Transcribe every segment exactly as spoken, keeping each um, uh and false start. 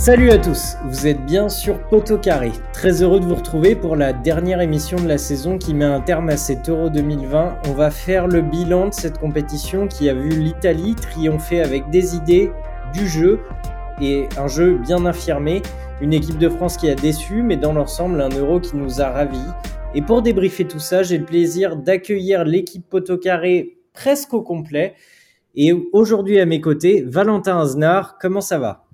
Salut à tous, vous êtes bien sur Poto Carré. Très heureux de vous retrouver pour la dernière émission de la saison qui met un terme à cet Euro deux mille vingt. On va faire le bilan de cette compétition qui a vu l'Italie triompher avec des idées, du jeu et un jeu bien affirmé. Une équipe de France qui a déçu, mais dans l'ensemble, un Euro qui nous a ravis. Et pour débriefer tout ça, j'ai le plaisir d'accueillir l'équipe Poto Carré presque au complet. Et aujourd'hui à mes côtés, Valentin Aznar, comment ça va ?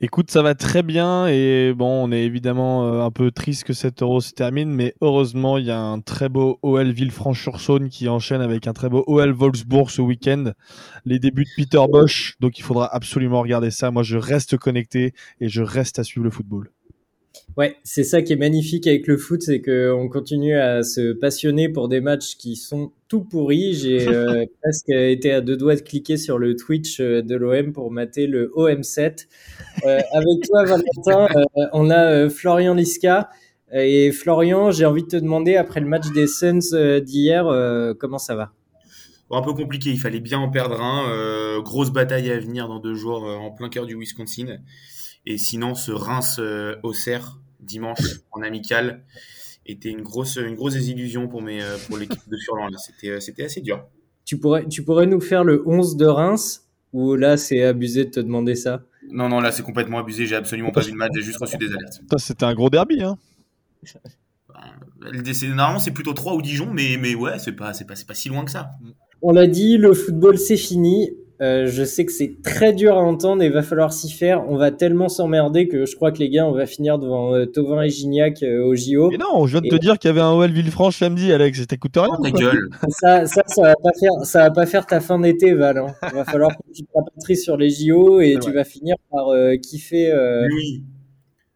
Écoute, ça va très bien et bon, on est évidemment un peu triste que cet Euro se termine, mais heureusement, il y a un très beau O L Villefranche-sur-Saône qui enchaîne avec un très beau O L Wolfsburg ce week-end, les débuts de Peter Bosch, donc il faudra absolument regarder ça. Moi, je reste connecté et je reste à suivre le football. Ouais, c'est ça qui est magnifique avec le foot, c'est qu'on continue à se passionner pour des matchs qui sont tout pourris. J'ai euh, presque été à deux doigts de cliquer sur le Twitch de l'O M pour mater le O M sept. Euh, avec toi, Valentin, euh, on a euh, Florian Liska. Et Florian, j'ai envie de te demander, après le match des Suns euh, d'hier, euh, comment ça va ? Bon, un peu compliqué, il fallait bien en perdre un. Euh, grosse bataille à venir dans deux jours euh, en plein cœur du Wisconsin. Et sinon, ce Reims-Auxerre, dimanche en amical, était une grosse, une grosse désillusion pour, mes, pour l'équipe de Furlan. C'était, c'était assez dur. Tu pourrais, tu pourrais nous faire le onze de Reims ou là, c'est abusé de te demander ça ? Non, non, là, c'est complètement abusé. J'ai absolument pas vu le match. J'ai juste reçu des alertes. Putain, c'était un gros derby, hein. Ben, c'est, normalement, c'est plutôt Troyes ou Dijon, mais, mais ouais, c'est pas, c'est, pas, c'est pas si loin que ça. On l'a dit, le football, c'est fini. Euh, je sais que c'est très dur à entendre et il va falloir s'y faire. On va tellement s'emmerder que je crois que les gars, on va finir devant euh, Thauvin et Gignac euh, au J O. Mais non, je viens de et... te dire qu'il y avait un O L Villefranche samedi, Alex. T'écoutes rien. Oh, ta gueule. Ça, ça, ça va pas faire, ça va pas faire ta fin d'été, Val. Hein. Il va falloir que tu te rapatries sur les J O et ouais. Tu vas finir par euh, kiffer. Euh... Oui.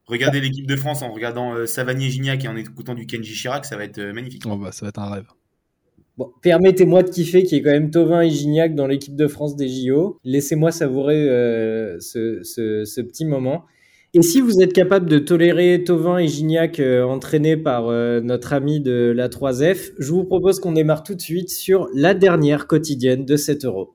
Regardez l'équipe de France en regardant euh, Savanier et Gignac et en écoutant du Kenji Chirac, ça va être euh, magnifique. Oh, bah, ça va être un rêve. Bon, permettez-moi de kiffer qu'il y ait quand même Thauvin et Gignac dans l'équipe de France des J O. Laissez-moi savourer euh, ce, ce, ce petit moment. Et si vous êtes capable de tolérer Thauvin et Gignac euh, entraînés par euh, notre ami de la trois F, je vous propose qu'on démarre tout de suite sur la dernière quotidienne de cet Euro.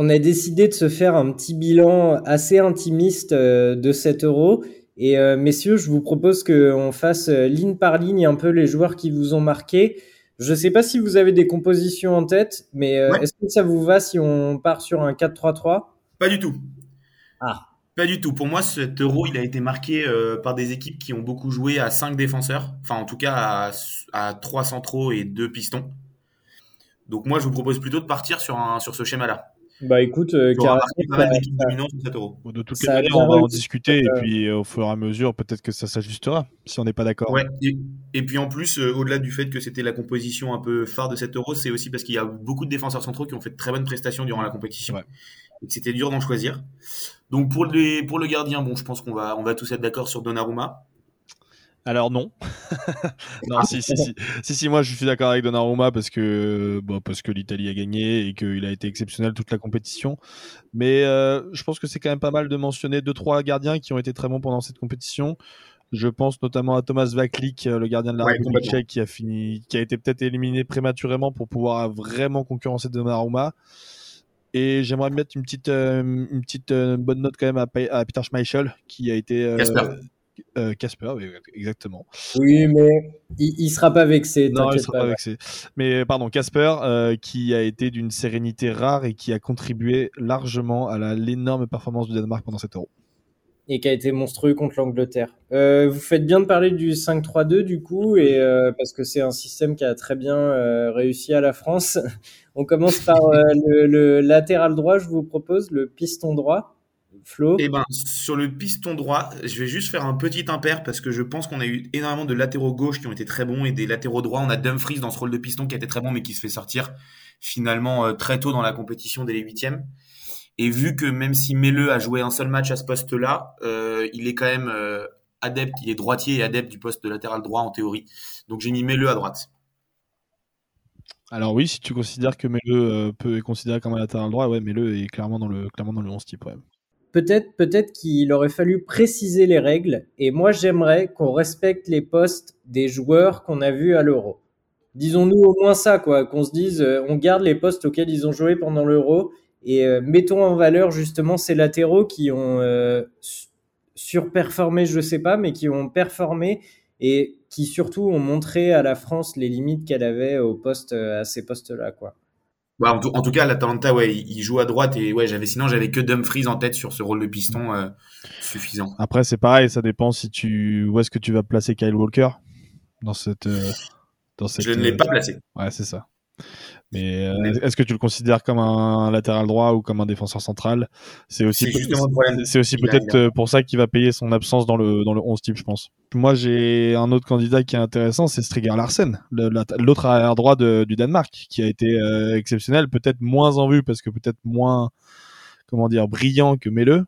On a décidé de se faire un petit bilan assez intimiste de cet Euro. Et euh, messieurs, je vous propose qu'on fasse ligne par ligne un peu les joueurs qui vous ont marqué. Je ne sais pas si vous avez des compositions en tête, mais euh, ouais. Est-ce que ça vous va si on part sur un quatre trois trois ? Pas du tout. Ah. Pas du tout. Pour moi, cet Euro, il a été marqué euh, par des équipes qui ont beaucoup joué à cinq défenseurs. Enfin, en tout cas, à, à trois centraux et deux pistons. Donc moi, je vous propose plutôt de partir sur, un, sur ce schéma-là. Bah écoute, euh, Carré, de toutes les manières, on va en discuter euh... et puis au fur et à mesure, peut-être que ça s'ajustera si on n'est pas d'accord. Ouais. Et, et puis en plus, euh, au-delà du fait que c'était la composition un peu phare de cet Euro, c'est aussi parce qu'il y a beaucoup de défenseurs centraux qui ont fait de très bonnes prestations durant la compétition. Ouais. Et que c'était dur d'en choisir. Donc pour, les, pour le gardien, bon, je pense qu'on va, on va tous être d'accord sur Donnarumma. Alors non, non si, si, si. si si moi je suis d'accord avec Donnarumma parce que bon, parce que l'Italie a gagné et qu'il a été exceptionnel toute la compétition, mais euh, je pense que c'est quand même pas mal de mentionner deux trois gardiens qui ont été très bons pendant cette compétition. Je pense notamment à Thomas Vaclik, le gardien de la ouais, République tchèque, qui a fini, qui a été peut-être éliminé prématurément pour pouvoir vraiment concurrencer Donnarumma. Et j'aimerais mettre une petite euh, une petite euh, bonne note quand même à, à Peter Schmeichel qui a été euh, Euh, Casper, oui, exactement. Oui, mais il ne sera pas vexé. Non, il sera pas, pas vexé. Mais pardon, Casper, euh, qui a été d'une sérénité rare et qui a contribué largement à la, l'énorme performance du Danemark pendant cet Euro. Et qui a été monstrueux contre l'Angleterre. Euh, vous faites bien de parler du cinq trois deux du coup, et, euh, parce que c'est un système qui a très bien euh, réussi à la France. On commence par euh, le, le latéral droit, je vous propose, le piston droit. Flo. Eh ben, sur le piston droit, je vais juste faire un petit impair parce que je pense qu'on a eu énormément de latéraux gauche qui ont été très bons et des latéraux droits. On a Dumfries dans ce rôle de piston qui a été très bon mais qui se fait sortir finalement très tôt dans la compétition dès les huitièmes. Et vu que même si Meleu a joué un seul match à ce poste-là, euh, il est quand même euh, adepte, il est droitier et adepte du poste de latéral droit en théorie. Donc j'ai mis Meleu à droite. Alors oui, si tu considères que Meleu euh, peut être considéré comme un latéral droit, ouais, Meleu est clairement dans le clairement dans le onze type. Ouais. Peut-être, peut-être qu'il aurait fallu préciser les règles et moi j'aimerais qu'on respecte les postes des joueurs qu'on a vus à l'Euro. disons-nous au moins ça, quoi, qu'on se dise, on garde les postes auxquels ils ont joué pendant l'Euro et euh, mettons en valeur justement ces latéraux qui ont euh, surperformé, je ne sais pas, mais qui ont performé et qui surtout ont montré à la France les limites qu'elle avait au poste, à ces postes-là, quoi. Ouais, en, tout, en tout cas, l'Atalanta, ouais, il joue à droite et ouais, j'avais, sinon j'avais que Dumfries en tête sur ce rôle de piston euh, suffisant. Après, c'est pareil, ça dépend si tu, où est-ce que tu vas placer Kyle Walker dans cette, euh, dans cette. Je ne l'ai pas placé. Ouais, c'est ça. Mais euh, Mais... est-ce que tu le considères comme un latéral droit ou comme un défenseur central ? C'est aussi, c'est peut- c'est, c'est aussi peut-être a... pour ça qu'il va payer son absence dans le dans le onze type, je pense. Moi, j'ai un autre candidat qui est intéressant, c'est Strigger Larsen, le, la, l'autre arrière droit de, du Danemark, qui a été euh, exceptionnel, peut-être moins en vue parce que peut-être moins, comment dire, brillant que Meleu.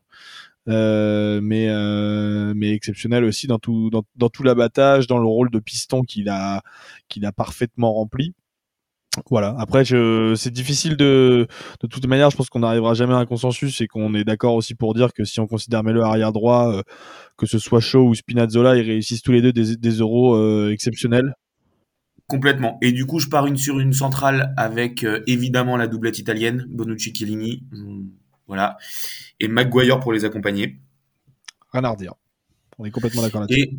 Euh, mais euh, mais exceptionnel aussi dans tout dans, dans tout l'abattage, dans le rôle de piston qu'il a qu'il a parfaitement rempli. Voilà. Après, je, c'est difficile de, de toute manière. Je pense qu'on n'arrivera jamais à un consensus et qu'on est d'accord aussi pour dire que si on considère Meleu arrière droit, euh, que ce soit Shaw ou Spinazzola, ils réussissent tous les deux des, des euros euh, exceptionnels. Complètement. Et du coup, je pars une sur une centrale avec euh, évidemment la doublette italienne, Bonucci-Chiellini, voilà, et Maguire pour les accompagner. Rien à redire. On est complètement d'accord là-dessus. Et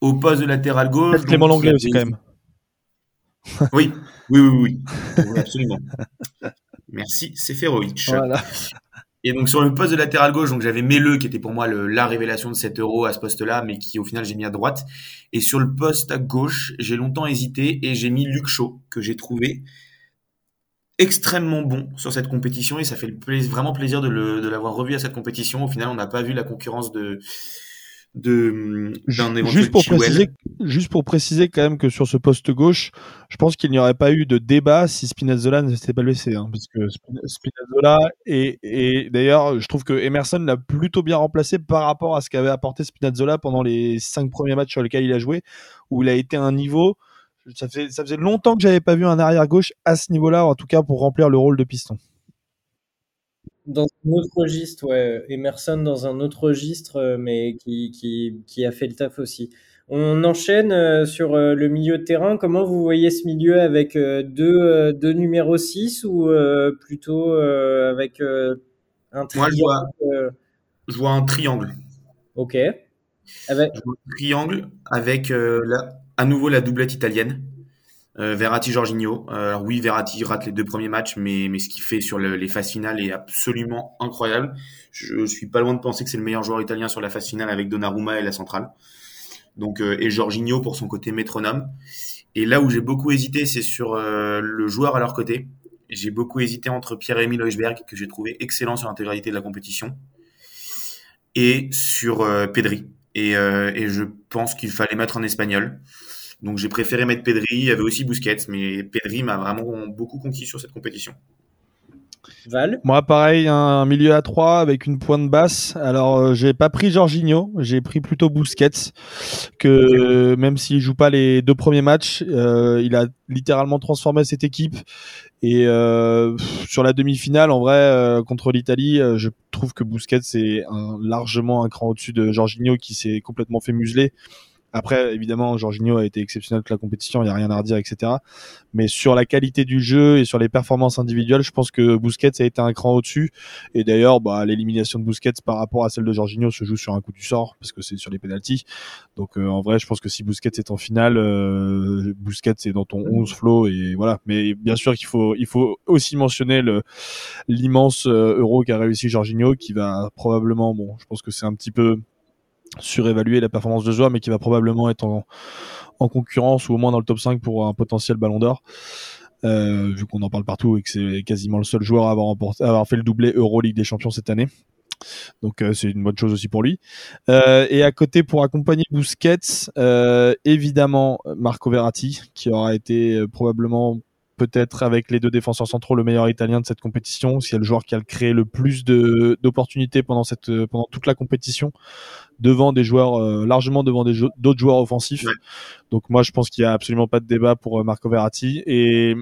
au poste de latéral gauche, Clément Langlais aussi quand même. oui, oui, oui, oui, oui, absolument. Merci, Seferovic. Voilà. Et donc, sur le poste de latéral gauche, donc j'avais Meleu, qui était pour moi le, la révélation de sept euros à ce poste-là, mais qui, au final, j'ai mis à droite. Et sur le poste à gauche, j'ai longtemps hésité et j'ai mis Luc Shaw, que j'ai trouvé extrêmement bon sur cette compétition. Et ça fait le pla- vraiment plaisir de, le, de l'avoir revu à cette compétition. Au final, on n'a pas vu la concurrence de... De, d'un éventuel juste pour Chiwell. préciser, juste pour préciser quand même que sur ce poste gauche, je pense qu'il n'y aurait pas eu de débat si Spinazzola ne s'était pas blessé, hein, parce que Spinazzola et, et d'ailleurs, je trouve que Emerson l'a plutôt bien remplacé par rapport à ce qu'avait apporté Spinazzola pendant les cinq premiers matchs sur lesquels il a joué, où il a été à un niveau. Ça faisait, ça faisait longtemps que j'avais pas vu un arrière gauche à ce niveau-là, en tout cas pour remplir le rôle de piston. Dans un autre registre, ouais, Emerson dans un autre registre, mais qui, qui, qui a fait le taf aussi. On enchaîne sur le milieu de terrain. Comment vous voyez ce milieu avec deux, deux numéros six ou plutôt avec un triangle? Moi, je vois, je vois un triangle. Ok. Avec... Je vois un triangle avec euh, la, à nouveau la doublette italienne. Euh, Verratti, Giorginio. Euh, alors oui, Verratti rate les deux premiers matchs, mais mais ce qu'il fait sur le, les phases finales est absolument incroyable. Je, je suis pas loin de penser que c'est le meilleur joueur italien sur la phase finale avec Donnarumma et la centrale. Donc euh, et Jorginho pour son côté métronome. Et là où j'ai beaucoup hésité, c'est sur euh, le joueur à leur côté. J'ai beaucoup hésité entre Pierre-Emile Højbjerg, que j'ai trouvé excellent sur l'intégralité de la compétition, et sur euh, Pedri. Et euh, et je pense qu'il fallait mettre un Espagnol. Donc j'ai préféré mettre Pedri, il y avait aussi Busquets, mais Pedri m'a vraiment beaucoup conquis sur cette compétition. Val ? Moi pareil, un milieu à trois avec une pointe basse. Alors euh, j'ai pas pris Jorginho, j'ai pris plutôt Busquets, que euh, même s'il joue pas les deux premiers matchs, euh, il a littéralement transformé cette équipe. Et euh, sur la demi-finale, en vrai, euh, contre l'Italie, euh, je trouve que Busquets est un, largement un cran au-dessus de Jorginho qui s'est complètement fait museler. Après, évidemment, Jorginho a été exceptionnel toute la compétition, il n'y a rien à redire, et cetera. Mais sur la qualité du jeu et sur les performances individuelles, je pense que Busquets a été un cran au-dessus. Et d'ailleurs, bah, l'élimination de Busquets par rapport à celle de Jorginho se joue sur un coup du sort, parce que c'est sur les pénaltys. Donc euh, en vrai, je pense que si Busquets est en finale, euh, Busquets est dans ton onze flow. Et voilà. Mais bien sûr qu'il faut, il faut aussi mentionner le, l'immense euh, euro qu'a réussi Jorginho, qui va probablement, bon, je pense que c'est un petit peu... surévaluer la performance de joueur, mais qui va probablement être en, en concurrence ou au moins dans le top cinq pour un potentiel ballon d'or, euh, vu qu'on en parle partout et que c'est quasiment le seul joueur à avoir, remporté, à avoir fait le doublé Euro Ligue des Champions cette année. Donc euh, c'est une bonne chose aussi pour lui. Euh, et à côté, pour accompagner Busquets, euh, évidemment Marco Verratti, qui aura été euh, probablement... peut-être avec les deux défenseurs centraux le meilleur italien de cette compétition, c'est le joueur qui a créé le plus de d'opportunités pendant cette pendant toute la compétition, devant des joueurs euh, largement devant des jou- d'autres joueurs offensifs. Ouais. Donc moi je pense qu'il y a absolument pas de débat pour euh, Marco Verratti. Et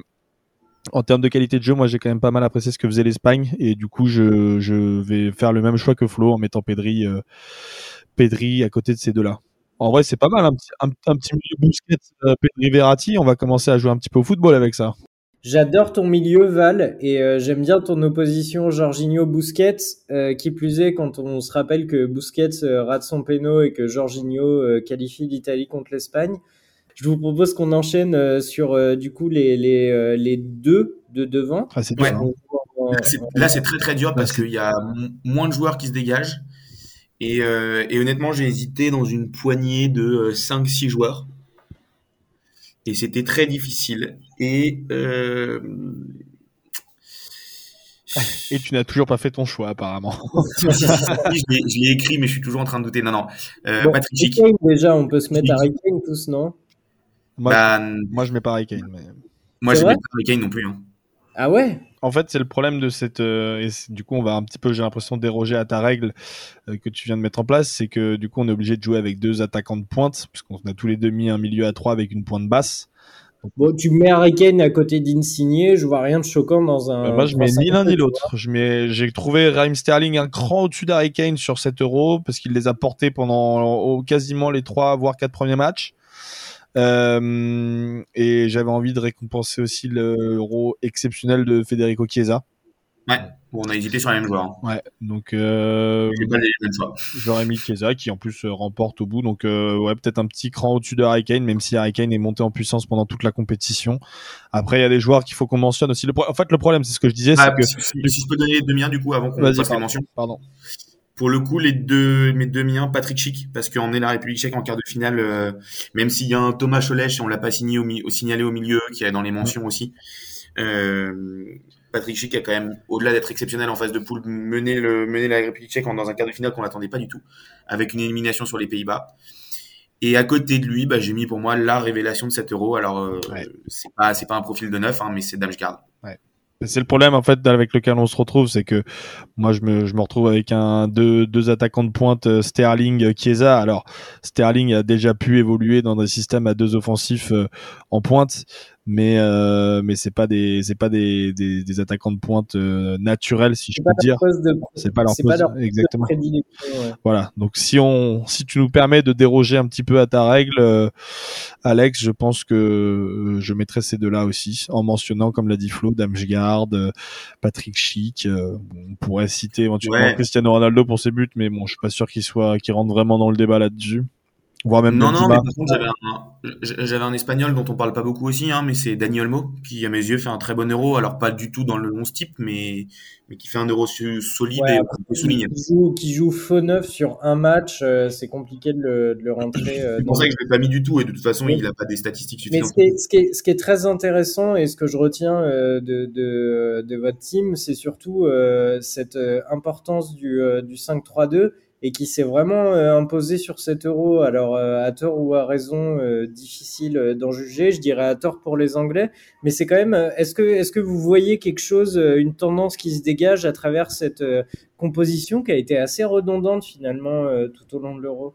en termes de qualité de jeu, moi j'ai quand même pas mal apprécié ce que faisait l'Espagne, et du coup je je vais faire le même choix que Flo en mettant Pedri euh, Pedri à côté de ces deux-là. En vrai, c'est pas mal, un petit, un, un petit milieu Busquets, euh, Pedri, Verratti, on va commencer à jouer un petit peu au football avec ça. J'adore ton milieu, Val, et euh, j'aime bien ton opposition Jorginho-Busquets, euh, qui plus est quand on se rappelle que Busquets euh, rate son péno et que Jorginho euh, qualifie l'Italie contre l'Espagne. Je vous propose qu'on enchaîne euh, sur euh, du coup les, les, euh, les deux de devant. Ah, c'est ouais. Là, c'est, là, c'est très très dur parce qu'il y a m- moins de joueurs qui se dégagent. Et, euh, et honnêtement, j'ai hésité dans une poignée de euh, cinq six joueurs. Et c'était très difficile. Et, euh... et tu n'as toujours pas fait ton choix, apparemment. je, l'ai, je l'ai écrit, mais je suis toujours en train de douter. Non, non. Euh, bon, Patrick Schick. Déjà, on peut se mettre à Harry Kane tous, non ? Moi, bah, moi, je ne mets pas Harry Kane. Mais... Moi, c'est je ne mets pas Harry Kane non plus. Hein. Ah ouais ? En fait, c'est le problème de cette... Euh, et du coup, on va un petit peu, j'ai l'impression, déroger à ta règle euh, que tu viens de mettre en place. C'est que, du coup, on est obligé de jouer avec deux attaquants de pointe, puisqu'on a tous les deux mis un milieu à trois avec une pointe basse. Donc, bon, tu mets Harry Kane à côté d'Insigne, je vois rien de choquant dans un... Bah moi, je mets ni l'un ni l'autre. Je mets, j'ai trouvé Raheem Sterling un cran au-dessus d'Harry Kane sur sept euros, parce qu'il les a portés pendant quasiment les trois, voire quatre premiers matchs. Euh, et j'avais envie de récompenser aussi l'euro exceptionnel de Federico Chiesa. Ouais, on a hésité sur les mêmes joueurs. Ouais, donc euh, pas les mêmes choix. J'aurais mis Chiesa qui en plus remporte au bout, donc euh, ouais, peut-être un petit cran au-dessus de Harry Kane, même si Harry Kane est monté en puissance pendant toute la compétition. Après, il y a des joueurs qu'il faut qu'on mentionne aussi. Le pro... En fait, le problème, c'est ce que je disais, ah, c'est que si, si, si je peux donner les deux miens du coup avant qu'on fasse les mentions. Pardon. Pour le coup, les deux, mes deux miens, Patrick Schick, parce qu'emmener la République tchèque en quart de finale, euh, même s'il y a un Thomas Cholèche, on l'a pas signé au, mi- au signalé au milieu, qui est dans les mentions aussi. Euh, Patrick Schick a quand même, au-delà d'être exceptionnel en phase de poule, mené le, mené la République tchèque dans un quart de finale qu'on l'attendait pas du tout, avec une élimination sur les Pays-Bas. Et à côté de lui, bah, j'ai mis pour moi la révélation de sept euros. Alors, euh, ouais. c'est pas, c'est pas un profil de neuf, hein, mais c'est Damsgaard. Ouais. C'est le problème en fait avec lequel on se retrouve, c'est que moi je me je me retrouve avec un deux deux attaquants de pointe, Sterling, Chiesa. Alors Sterling a déjà pu évoluer dans des systèmes à deux offensifs euh, en pointe, mais euh, mais c'est pas des c'est pas des des, des attaquants de pointe euh, naturels si c'est je peux dire. De... C'est pas leur c'est pose, pas leur exactement. De prédilection, ouais. Voilà. Donc si on si tu nous permets de déroger un petit peu à ta règle, euh, Alex, je pense que je mettrai ces deux-là aussi en mentionnant comme l'a dit Flo, Damsgaard, Patrick Schick, euh, on pourrait citer éventuellement ouais. Cristiano Ronaldo pour ses buts, mais bon, je suis pas sûr qu'il soit, qu'il rentre vraiment dans le débat là-dessus. Voire même non, non, mais par contre, j'avais un, j'avais un espagnol dont on parle pas beaucoup aussi, hein, mais c'est Dani Olmo, qui à mes yeux fait un très bon euro, alors pas du tout dans le onze type, mais, mais qui fait un euro solide ouais, et souligné. Qui joue, qui joue faux neuf sur un match, euh, c'est compliqué de le, de le rentrer. Euh, c'est pour ça que je l'ai pas mis du tout, et de toute façon, oui. Il a pas des statistiques suffisantes. Mais ce qui, est, ce, qui est, ce qui est très intéressant, et ce que je retiens euh, de, de, de votre team, c'est surtout euh, cette euh, importance du, euh, du cinq trois deux, et qui s'est vraiment euh, imposé sur cet euro. Alors, euh, à tort ou à raison, euh, difficile euh, d'en juger. Je dirais à tort pour les Anglais. Mais c'est quand même... Euh, est-ce que, est-ce que vous voyez quelque chose, euh, une tendance qui se dégage à travers cette euh, composition qui a été assez redondante, finalement, euh, tout au long de l'euro ?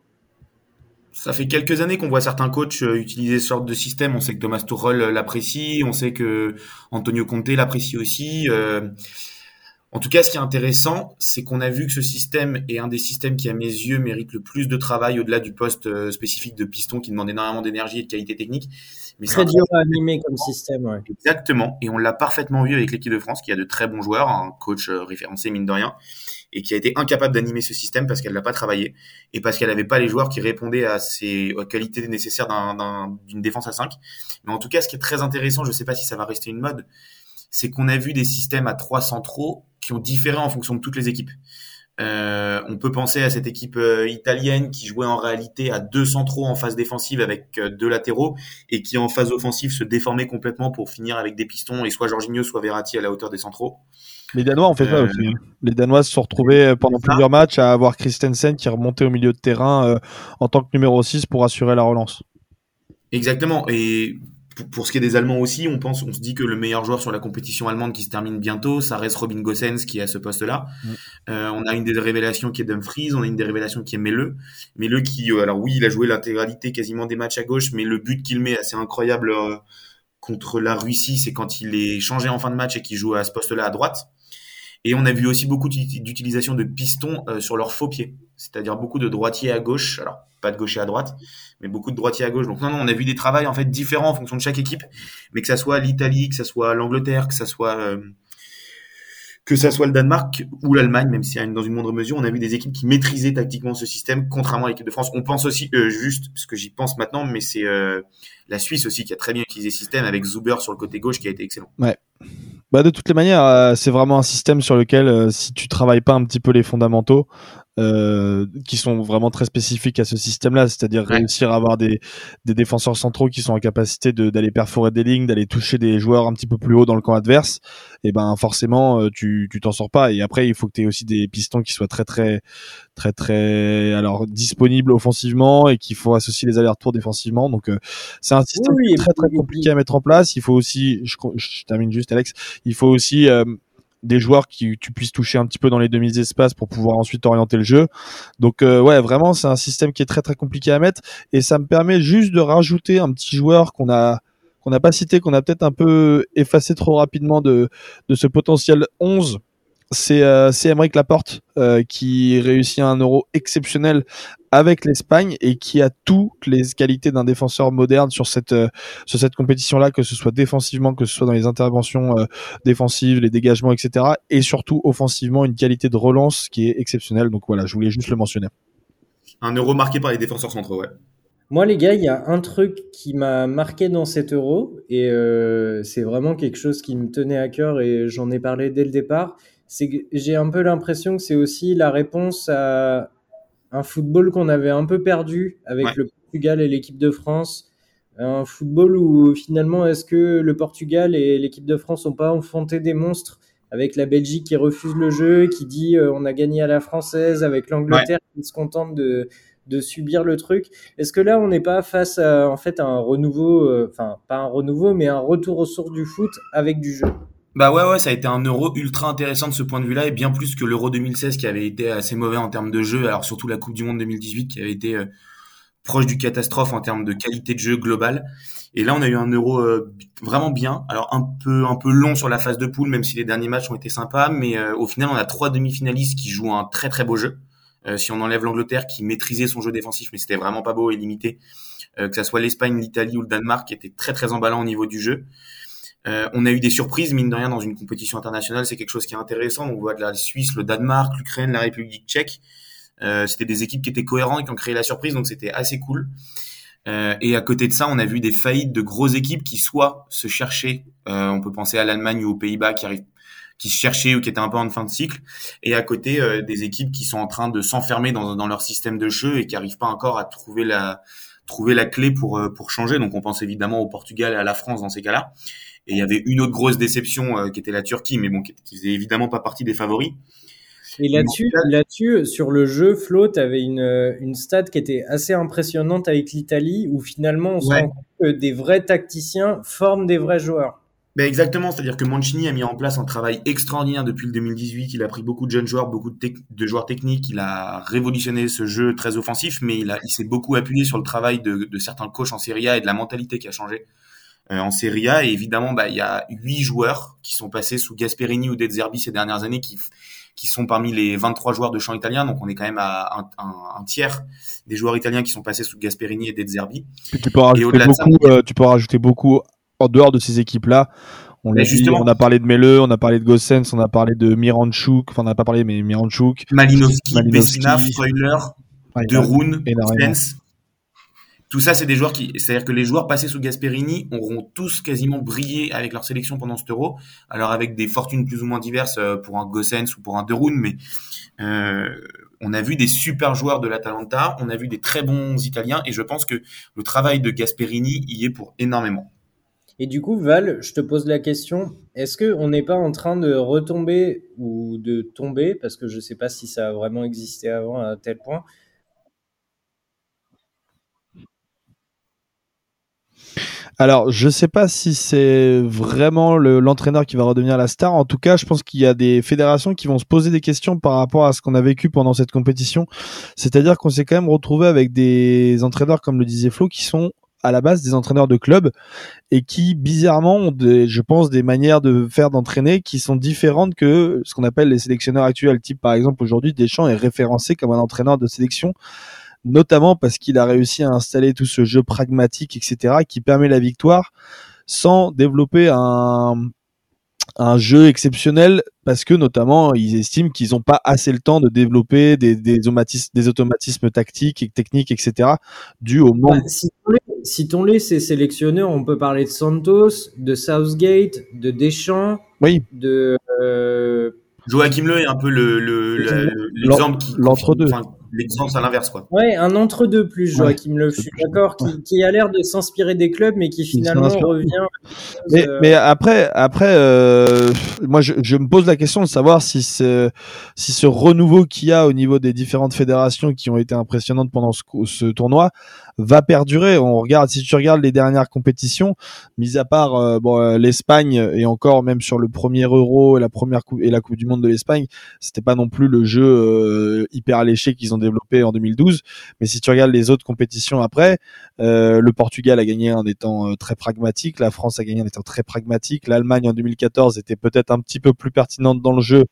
Ça fait quelques années qu'on voit certains coachs euh, utiliser ce sorte de système. On sait que Thomas Tuchel euh, l'apprécie. On sait que Antonio Conte l'apprécie aussi. Euh... En tout cas, ce qui est intéressant, c'est qu'on a vu que ce système est un des systèmes qui, à mes yeux, mérite le plus de travail au-delà du poste euh, spécifique de piston qui demande énormément d'énergie et de qualité technique. Mais très dur à animer comme système. Ouais. Exactement. Et on l'a parfaitement vu avec l'équipe de France qui a de très bons joueurs, un coach euh, référencé mine de rien, et qui a été incapable d'animer ce système parce qu'elle l'a pas travaillé et parce qu'elle n'avait pas les joueurs qui répondaient à ces aux qualités nécessaires d'un, d'un, d'une défense à cinq. Mais en tout cas, ce qui est très intéressant, je ne sais pas si ça va rester une mode, c'est qu'on a vu des systèmes à trois centraux qui ont différé en fonction de toutes les équipes. Euh, on peut penser à cette équipe euh, italienne qui jouait en réalité à deux centraux en phase défensive avec euh, deux latéraux et qui en phase offensive se déformait complètement pour finir avec des pistons et soit Jorginho soit Verratti à la hauteur des centraux. Les Danois ont fait ça aussi. Les Danois se sont retrouvés pendant plusieurs matchs à avoir Christensen qui remontait au milieu de terrain euh, en tant que numéro six pour assurer la relance. Exactement. Et pour ce qui est des Allemands aussi, on pense, on se dit que le meilleur joueur sur la compétition allemande qui se termine bientôt, ça reste Robin Gosens qui est à ce poste-là. Mmh. Euh, on a une des révélations qui est Dumfries, on a une des révélations qui est Meleu. Meleu qui, euh, alors oui, il a joué l'intégralité quasiment des matchs à gauche, mais le but qu'il met assez incroyable euh, contre la Russie, c'est quand il est changé en fin de match et qu'il joue à ce poste-là à droite. Et on a vu aussi beaucoup d'utilisation de pistons euh, sur leurs faux pieds, c'est-à-dire beaucoup de droitiers à gauche, alors pas de gaucher à droite, mais beaucoup de droitiers à gauche. Donc non, non, on a vu des travails en fait différents en fonction de chaque équipe, mais que ça soit l'Italie, que ça soit l'Angleterre, que ça soit euh, que ça soit le Danemark ou l'Allemagne, même si dans une moindre mesure, on a vu des équipes qui maîtrisaient tactiquement ce système, contrairement à l'équipe de France. On pense aussi, euh, juste, parce que j'y pense maintenant, mais c'est euh, la Suisse aussi qui a très bien utilisé ce système, avec Zuber sur le côté gauche qui a été excellent. Ouais. Bah de toutes les manières, euh, c'est vraiment un système sur lequel, euh, si tu travailles pas un petit peu les fondamentaux, euh, qui sont vraiment très spécifiques à ce système-là, c'est-à-dire ouais. réussir à avoir des, des défenseurs centraux qui sont en capacité de, d'aller perforer des lignes, d'aller toucher des joueurs un petit peu plus haut dans le camp adverse, et ben forcément, euh, tu, tu t'en sors pas. Et après, il faut que tu aies aussi des pistons qui soient très, très, très, très, alors disponibles offensivement et qu'il faut associer les allers-retours défensivement. Donc, euh, c'est un système oui, oui, très, très compliqué à mettre en place. Il faut aussi, je, je termine juste, Alex. Il faut aussi euh, des joueurs qui tu puisses toucher un petit peu dans les demi-espaces pour pouvoir ensuite orienter le jeu. Donc euh, ouais, vraiment, c'est un système qui est très très compliqué à mettre. Et ça me permet juste de rajouter un petit joueur qu'on a qu'on n'a pas cité, qu'on a peut-être un peu effacé trop rapidement de de ce potentiel onze. C'est euh, c'est Aymeric Laporte euh, qui réussit un euro exceptionnel avec l'Espagne et qui a toutes les qualités d'un défenseur moderne sur cette euh, sur cette compétition-là, que ce soit défensivement, que ce soit dans les interventions euh, défensives, les dégagements, et cetera. Et surtout offensivement, une qualité de relance qui est exceptionnelle. Donc voilà, je voulais juste le mentionner. Un euro marqué par les défenseurs centraux, ouais. Moi les gars, il y a un truc qui m'a marqué dans cet euro et euh, c'est vraiment quelque chose qui me tenait à cœur et j'en ai parlé dès le départ. C'est que j'ai un peu l'impression que c'est aussi la réponse à un football qu'on avait un peu perdu avec ouais. le Portugal et l'équipe de France. Un football où finalement, est-ce que le Portugal et l'équipe de France n'ont pas enfanté des monstres avec la Belgique qui refuse le jeu, qui dit euh, on a gagné à la française, avec l'Angleterre ouais. qui se contente de, de subir le truc. Est-ce que là, on n'est pas face à en fait, un renouveau, euh, enfin pas un renouveau, mais un retour aux sources du foot avec du jeu? Bah ouais, ouais, ça a été un euro ultra intéressant de ce point de vue-là, et bien plus que l'euro deux mille seize qui avait été assez mauvais en termes de jeu, alors surtout la Coupe du Monde deux mille dix-huit qui avait été euh, proche du catastrophe en termes de qualité de jeu globale. Et là, on a eu un euro euh, vraiment bien, alors un peu un peu long sur la phase de poule, même si les derniers matchs ont été sympas, mais euh, au final, on a trois demi-finalistes qui jouent un très très beau jeu. Euh, si on enlève l'Angleterre qui maîtrisait son jeu défensif, mais c'était vraiment pas beau et limité, euh, que ça soit l'Espagne, l'Italie ou le Danemark qui étaient très très emballants au niveau du jeu. Euh, on a eu des surprises, mine de rien, dans une compétition internationale, c'est quelque chose qui est intéressant. On voit de la Suisse, le Danemark, l'Ukraine, la République tchèque. Euh, c'était des équipes qui étaient cohérentes, qui ont créé la surprise, donc c'était assez cool. Euh, et à côté de ça, on a vu des faillites de grosses équipes qui soit se cherchaient, euh, on peut penser à l'Allemagne ou aux Pays-Bas qui arrivent, qui se cherchaient ou qui étaient un peu en fin de cycle, et à côté euh, des équipes qui sont en train de s'enfermer dans, dans leur système de jeu et qui n'arrivent pas encore à trouver la, trouver la clé pour, euh, pour changer. Donc on pense évidemment au Portugal et à la France dans ces cas-là. Et il y avait une autre grosse déception euh, qui était la Turquie, mais bon, qui, qui faisait évidemment pas partie des favoris. Et là-dessus, donc, là-dessus sur le jeu, Flo, t'avais une, une stat qui était assez impressionnante avec l'Italie, où finalement, on ouais. se rend compte que des vrais tacticiens forment des vrais joueurs. Ben exactement, c'est-à-dire que Mancini a mis en place un travail extraordinaire depuis le deux mille dix-huit. Il a pris beaucoup de jeunes joueurs, beaucoup de, tec- de joueurs techniques. Il a révolutionné ce jeu très offensif, mais il, a, il s'est beaucoup appuyé sur le travail de, de certains coachs en Serie A et de la mentalité qui a changé. Euh, en Serie A, et évidemment, bah, il y a huit joueurs qui sont passés sous Gasperini ou De Zerbi ces dernières années, qui qui sont parmi les vingt-trois joueurs de champ italien. Donc, on est quand même à un, un, un tiers des joueurs italiens qui sont passés sous Gasperini et De Zerbi. Puis tu peux rajouter beaucoup. Ça, euh, tu peux rajouter beaucoup en dehors de ces équipes-là. On l'a dit, on a parlé de Meleu, on a parlé de Gossens, on a parlé de Miranchuk. Enfin, on n'a pas parlé, mais Miranchuk, Malinowski, Bessina, Freuler, ouais, De Roon, Spence. Tout ça, c'est des joueurs qui, c'est-à-dire que les joueurs passés sous Gasperini auront tous quasiment brillé avec leur sélection pendant cet euro. Alors avec des fortunes plus ou moins diverses pour un Gossens ou pour un De Roon, mais euh, on a vu des super joueurs de l'Atalanta, on a vu des très bons Italiens, et je pense que le travail de Gasperini y est pour énormément. Et du coup, Val, je te pose la question, est-ce qu'on n'est pas en train de retomber ou de tomber, parce que je ne sais pas si ça a vraiment existé avant à tel point, alors, je sais pas si c'est vraiment le, l'entraîneur qui va redevenir la star. En tout cas, je pense qu'il y a des fédérations qui vont se poser des questions par rapport à ce qu'on a vécu pendant cette compétition. C'est-à-dire qu'on s'est quand même retrouvé avec des entraîneurs, comme le disait Flo, qui sont à la base des entraîneurs de club et qui bizarrement ont des, je pense, des manières de faire d'entraîner qui sont différentes que ce qu'on appelle les sélectionneurs actuels. Type par exemple aujourd'hui Deschamps est référencé comme un entraîneur de sélection, notamment parce qu'il a réussi à installer tout ce jeu pragmatique, et cetera, qui permet la victoire sans développer un un jeu exceptionnel, parce que notamment ils estiment qu'ils n'ont pas assez le temps de développer des, des, automatismes, des automatismes tactiques et techniques, et cetera, dû au manque. Bah, citons-les, ces sélectionneurs, on peut parler de Santos, de Southgate, de Deschamps, oui. de... Euh... Joachim Löw est un peu le, le, le, l'exemple qui... L'entre-deux. Enfin, l'exemple à l'inverse, quoi. Ouais, un entre-deux plus Joachim ouais, Löw, je suis d'accord, ouais. qui, qui a l'air de s'inspirer des clubs, mais qui finalement revient. Mais, euh... mais après, après, euh, moi, je, je me pose la question de savoir si ce, si ce renouveau qu'il y a au niveau des différentes fédérations qui ont été impressionnantes pendant ce, ce tournoi va perdurer. On regarde, si tu regardes les dernières compétitions, mis à part euh, bon, l'Espagne et encore même sur le premier Euro et la première coupe et la Coupe du Monde de l'Espagne, c'était pas non plus le jeu euh, hyper alléché qu'ils ont développé en deux mille douze, mais si tu regardes les autres compétitions après, euh, le Portugal a gagné en étant euh, très pragmatique, la France a gagné en étant très pragmatique, l'Allemagne en deux mille quatorze était peut-être un petit peu plus pertinente dans le jeu,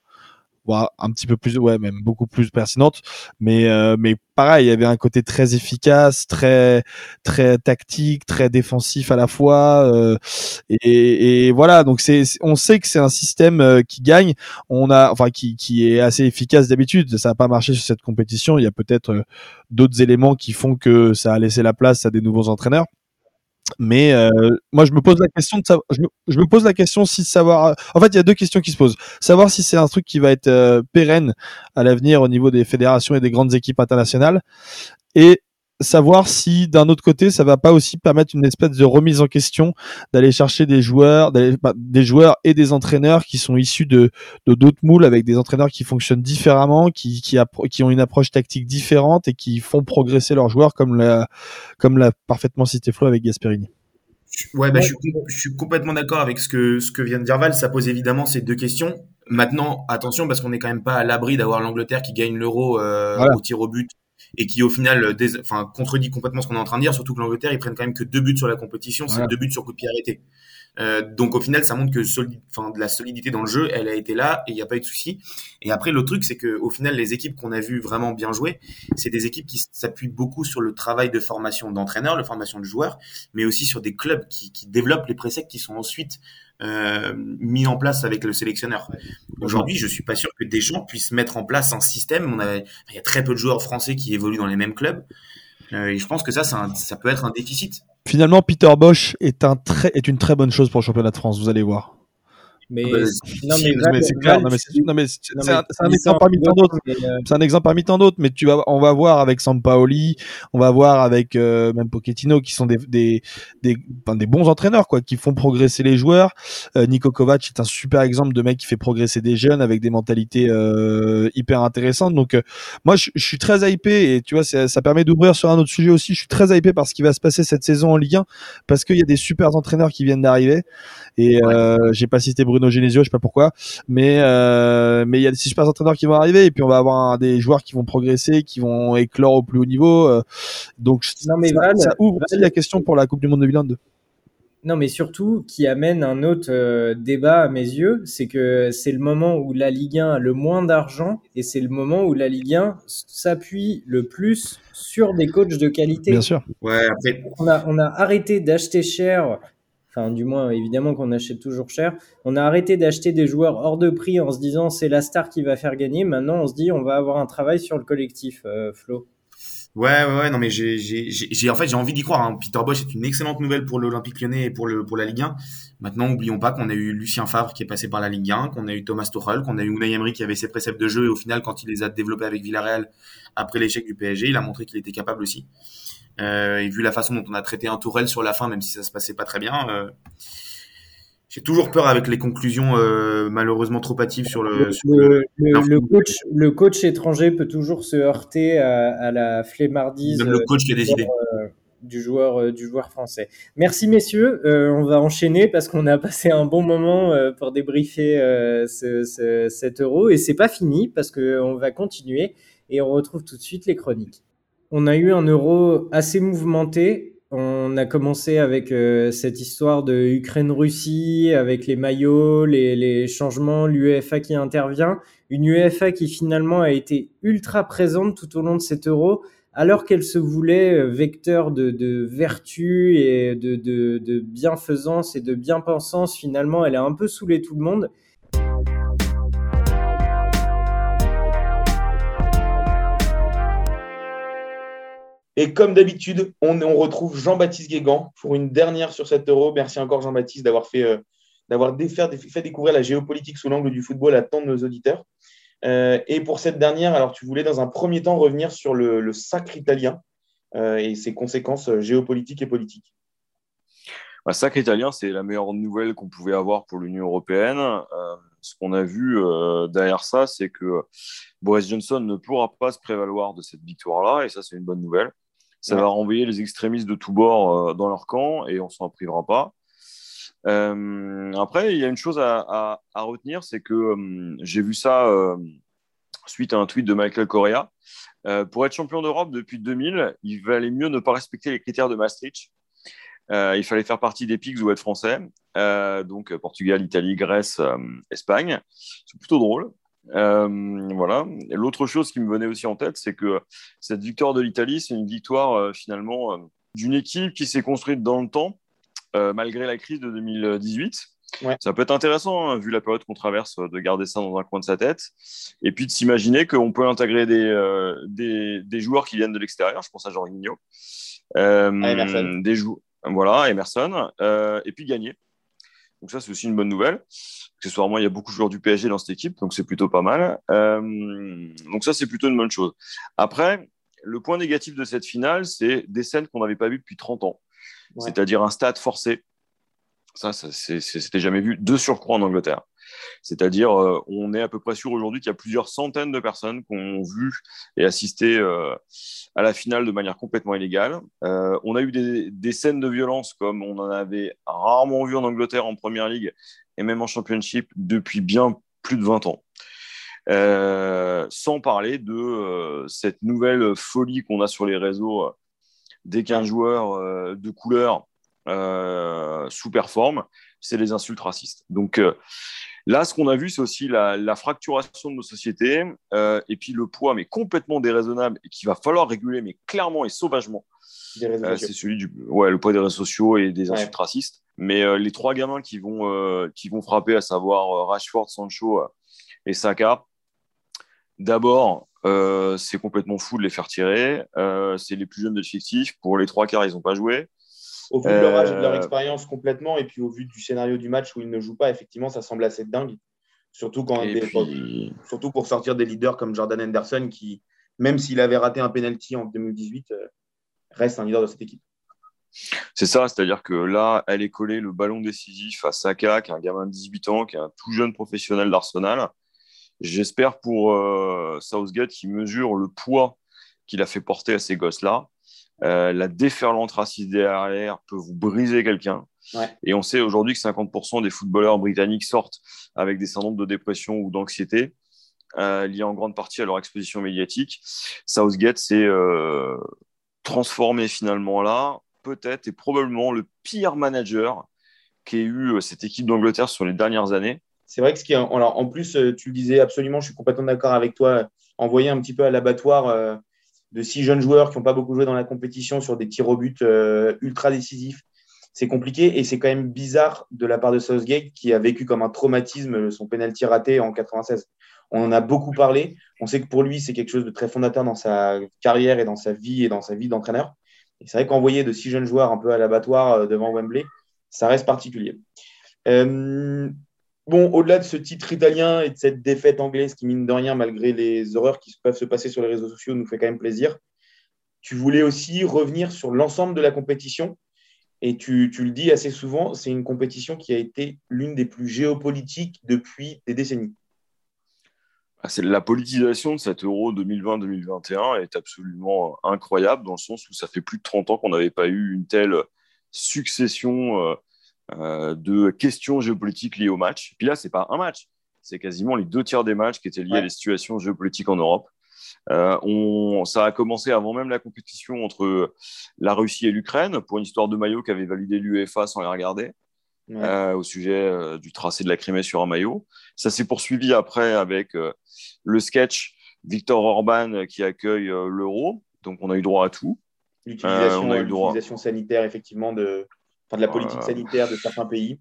voire un petit peu plus, ouais, même beaucoup plus pertinente, mais euh, mais pareil, il y avait un côté très efficace, très très tactique, très défensif à la fois, euh, et, et voilà, donc c'est, on sait que c'est un système qui gagne, on a, enfin qui qui est assez efficace d'habitude. Ça n'a pas marché sur cette compétition, il y a peut-être d'autres éléments qui font que ça a laissé la place à des nouveaux entraîneurs. Mais euh, moi je me pose la question de savoir, je, me, je me pose la question si savoir en fait il y a deux questions qui se posent, savoir si c'est un truc qui va être euh, pérenne à l'avenir au niveau des fédérations et des grandes équipes internationales, et savoir si d'un autre côté ça va pas aussi permettre une espèce de remise en question, d'aller chercher des joueurs, d'aller, bah, des joueurs et des entraîneurs qui sont issus de, de d'autres moules, avec des entraîneurs qui fonctionnent différemment, qui qui, appro- qui ont une approche tactique différente et qui font progresser leurs joueurs, comme la comme l'a parfaitement cité Flo avec Gasperini. Ouais, bah, je, suis, je suis complètement d'accord avec ce que ce que vient de dire Val. Ça pose évidemment ces deux questions. Maintenant, attention, parce qu'on n'est quand même pas à l'abri d'avoir l'Angleterre qui gagne l'Euro euh, voilà. au tir au but, et qui au final dés... enfin, contredit complètement ce qu'on est en train de dire, surtout que l'Angleterre, ils prennent quand même que deux buts sur la compétition, c'est voilà. deux buts sur coup de pied arrêté. Euh, donc au final, ça montre que soli... enfin, de la solidité dans le jeu, elle a été là et il n'y a pas eu de souci. Et après, le truc, c'est que au final, les équipes qu'on a vues vraiment bien jouer, c'est des équipes qui s'appuient beaucoup sur le travail de formation d'entraîneurs, de formation de joueurs, mais aussi sur des clubs qui, qui développent les préceptes qui sont ensuite euh, mis en place avec le sélectionneur. Aujourd'hui, je suis pas sûr que Deschamps puisse mettre en place un système. On a, il y a très peu de joueurs français qui évoluent dans les mêmes clubs. Euh, et je pense que ça, ça, ça peut être un déficit. Finalement, Peter Bosch est un très, est une très bonne chose pour le championnat de France. Vous allez voir. Mais non, mais c'est clair. Non, mais c'est un exemple parmi tant d'autres. C'est un exemple parmi tant d'autres. Mais tu vas, on va voir avec Sampaoli, on va voir avec euh, même Pochettino, qui sont des des des, ben, des bons entraîneurs, quoi, qui font progresser les joueurs. Euh, Niko Kovac est un super exemple de mec qui fait progresser des jeunes avec des mentalités euh, hyper intéressantes. Donc euh, moi, je, je suis très hypé, et tu vois, ça, ça permet d'ouvrir sur un autre sujet aussi. Je suis très hypé par ce qui va se passer cette saison en Ligue un, parce qu'il y a des super entraîneurs qui viennent d'arriver. Et euh, ouais. j'ai pas cité Bruno Bruno Genesio, je sais pas pourquoi, mais euh, mais il y a des super entraîneurs qui vont arriver, et puis on va avoir des joueurs qui vont progresser, qui vont éclore au plus haut niveau. Euh, donc non, mais ça, Val, ça ouvre Val, aussi la question pour la Coupe du Monde deux mille vingt-deux. Non, mais surtout qui amène un autre euh, débat à mes yeux, c'est que c'est le moment où la Ligue un a le moins d'argent, et c'est le moment où la Ligue un s'appuie le plus sur des coachs de qualité. Bien sûr. Ouais, après... On a on a arrêté d'acheter cher. Enfin, du moins, évidemment qu'on achète toujours cher. On a arrêté d'acheter des joueurs hors de prix en se disant c'est la star qui va faire gagner. Maintenant, on se dit on va avoir un travail sur le collectif, euh, Flo. Ouais, ouais, ouais. Non, mais j'ai, j'ai, j'ai, j'ai en fait, j'ai envie d'y croire, hein. Peter Bosch est une excellente nouvelle pour l'Olympique Lyonnais et pour le, pour la Ligue un. Maintenant, n'oublions pas qu'on a eu Lucien Favre qui est passé par la Ligue un, qu'on a eu Thomas Tuchel, qu'on a eu Unai Emery qui avait ses préceptes de jeu, et au final, quand il les a développés avec Villarreal après l'échec du P S G, il a montré qu'il était capable aussi. Euh, et vu la façon dont on a traité un Tourelle sur la fin, même si ça se passait pas très bien, euh, j'ai toujours peur avec les conclusions euh, malheureusement trop hâtives sur le. Le, sur le, le, le coach, le coach étranger peut toujours se heurter à, à la flemmardise. Même le coach qui a des idées. Euh, du joueur, euh, du joueur français. Merci messieurs, euh, on va enchaîner parce qu'on a passé un bon moment euh, pour débriefer euh, ce, ce, cet Euro, et c'est pas fini parce que on va continuer et on retrouve tout de suite les chroniques. On a eu un Euro assez mouvementé, on a commencé avec euh, cette histoire de Ukraine-Russie, avec les maillots, les, les changements, l'UEFA qui intervient. Une UEFA qui finalement a été ultra présente tout au long de cet Euro, alors qu'elle se voulait vecteur de, de vertu et de, de, de bienfaisance et de bien-pensance. Finalement, elle a un peu saoulé tout le monde. Et comme d'habitude, on, on retrouve Jean-Baptiste Guégan pour une dernière sur cet Euro. Merci encore Jean-Baptiste d'avoir fait, euh, d'avoir défaire, fait découvrir la géopolitique sous l'angle du football à tant de nos auditeurs. Euh, et pour cette dernière, alors tu voulais dans un premier temps revenir sur le, le sacre italien euh, et ses conséquences géopolitiques et politiques. Un sacre italien, c'est la meilleure nouvelle qu'on pouvait avoir pour l'Union européenne. Euh, ce qu'on a vu euh, derrière ça, c'est que Boris Johnson ne pourra pas se prévaloir de cette victoire-là, et ça, c'est une bonne nouvelle. Ça ouais. va renvoyer les extrémistes de tous bords euh, dans leur camp et on ne s'en privera pas. Euh, après, il y a une chose à, à, à retenir, c'est que euh, j'ai vu ça euh, suite à un tweet de Michael Correa. Euh, pour être champion d'Europe depuis deux mille, il valait mieux ne pas respecter les critères de Maastricht. Euh, il fallait faire partie des pigs ou être français. Euh, donc, Portugal, Italie, Grèce, euh, Espagne. C'est plutôt drôle. Euh, voilà. Et l'autre chose qui me venait aussi en tête, c'est que cette victoire de l'Italie, c'est une victoire euh, finalement euh, d'une équipe qui s'est construite dans le temps, euh, malgré la crise de deux mille dix-huit. Ouais. Ça peut être intéressant, hein, vu la période qu'on traverse, de garder ça dans un coin de sa tête et puis de s'imaginer qu'on peut intégrer des, euh, des, des joueurs qui viennent de l'extérieur. Je pense à Jorginho, euh, à Emerson. Des jou- voilà, Emerson, euh, et puis gagner. Donc ça, c'est aussi une bonne nouvelle. Accessoirement, il y a beaucoup de joueurs du P S G dans cette équipe, donc c'est plutôt pas mal. Euh, donc ça, c'est plutôt une bonne chose. Après, le point négatif de cette finale, c'est des scènes qu'on n'avait pas vues depuis trente ans. Ouais. C'est-à-dire un stade forcé. Ça, ça c'est, c'est, c'était jamais vu de surcroît en Angleterre. C'est-à-dire, euh, on est à peu près sûr aujourd'hui qu'il y a plusieurs centaines de personnes qui ont vu et assisté euh, à la finale de manière complètement illégale. Euh, on a eu des, des scènes de violence comme on en avait rarement vu en Angleterre, en Premier League et même en Championship depuis bien plus de vingt ans. Euh, sans parler de euh, cette nouvelle folie qu'on a sur les réseaux dès qu'un joueur euh, de couleur euh, sous-performe, c'est les insultes racistes. Donc euh, là, ce qu'on a vu, c'est aussi la, la fracturation de nos sociétés euh, et puis le poids, mais complètement déraisonnable et qu'il va falloir réguler, mais clairement et sauvagement. Des réseaux euh, c'est celui du, ouais, le poids des réseaux sociaux et des insultes ouais. racistes. Mais euh, les trois gamins qui vont euh, qui vont frapper, à savoir euh, Rashford, Sancho euh, et Saka. D'abord, euh, c'est complètement fou de les faire tirer. Euh, c'est les plus jeunes de l'effectif. Pour les trois quarts, ils n'ont pas joué. Au vu de leur âge et de leur expérience complètement, et puis au vu du scénario du match où ils ne jouent pas, effectivement, ça semble assez dingue. Surtout, quand des, puis... surtout pour sortir des leaders comme Jordan Henderson, qui, même s'il avait raté un penalty en deux mille dix-huit, reste un leader de cette équipe. C'est ça, c'est-à-dire que là, elle est collée le ballon décisif à Saka, qui est un gamin de dix-huit ans, qui est un tout jeune professionnel d'Arsenal. J'espère pour euh, Southgate qui mesure le poids qu'il a fait porter à ces gosses-là. Euh, la déferlante raciste derrière peut vous briser quelqu'un ouais. et on sait aujourd'hui que cinquante pour cent des footballeurs britanniques sortent avec des syndromes de dépression ou d'anxiété euh, liés en grande partie à leur exposition médiatique. Southgate s'est euh, transformé finalement là peut-être et probablement le pire manager qu'ait eu cette équipe d'Angleterre sur les dernières années. C'est vrai que ce qui est, alors, en plus tu le disais absolument, je suis complètement d'accord avec toi, envoyer un petit peu à l'abattoir euh... de six jeunes joueurs qui n'ont pas beaucoup joué dans la compétition sur des tirs au but euh, ultra décisifs. C'est compliqué et c'est quand même bizarre de la part de Southgate qui a vécu comme un traumatisme son penalty raté en quatre-vingt-seize. On en a beaucoup parlé. On sait que pour lui, c'est quelque chose de très fondateur dans sa carrière et dans sa vie et dans sa vie d'entraîneur. Et c'est vrai qu'envoyer de six jeunes joueurs un peu à l'abattoir euh, devant Wembley, ça reste particulier. Euh, bon, au-delà de ce titre italien et de cette défaite anglaise qui, mine de rien, malgré les horreurs qui peuvent se passer sur les réseaux sociaux, nous fait quand même plaisir, tu voulais aussi revenir sur l'ensemble de la compétition. Et tu, tu le dis assez souvent, c'est une compétition qui a été l'une des plus géopolitiques depuis des décennies. C'est la politisation de cet Euro deux mille vingt deux mille vingt et un est absolument incroyable dans le sens où ça fait plus de trente ans qu'on n'avait pas eu une telle succession euh, Euh, de questions géopolitiques liées au match. Puis là, c'est pas un match, c'est quasiment les deux tiers des matchs qui étaient liés ouais. à des situations géopolitiques en Europe. Euh, on, ça a commencé avant même la compétition entre la Russie et l'Ukraine pour une histoire de maillot qu'avait validé l'UEFA sans les regarder, ouais. euh, au sujet euh, du tracé de la Crimée sur un maillot. Ça s'est poursuivi après avec euh, le sketch Victor Orban qui accueille euh, l'euro. Donc, on a eu droit à tout. L'utilisation, euh, on a eu l'utilisation droit... sanitaire, effectivement, de, enfin, de la politique euh... sanitaire de certains pays.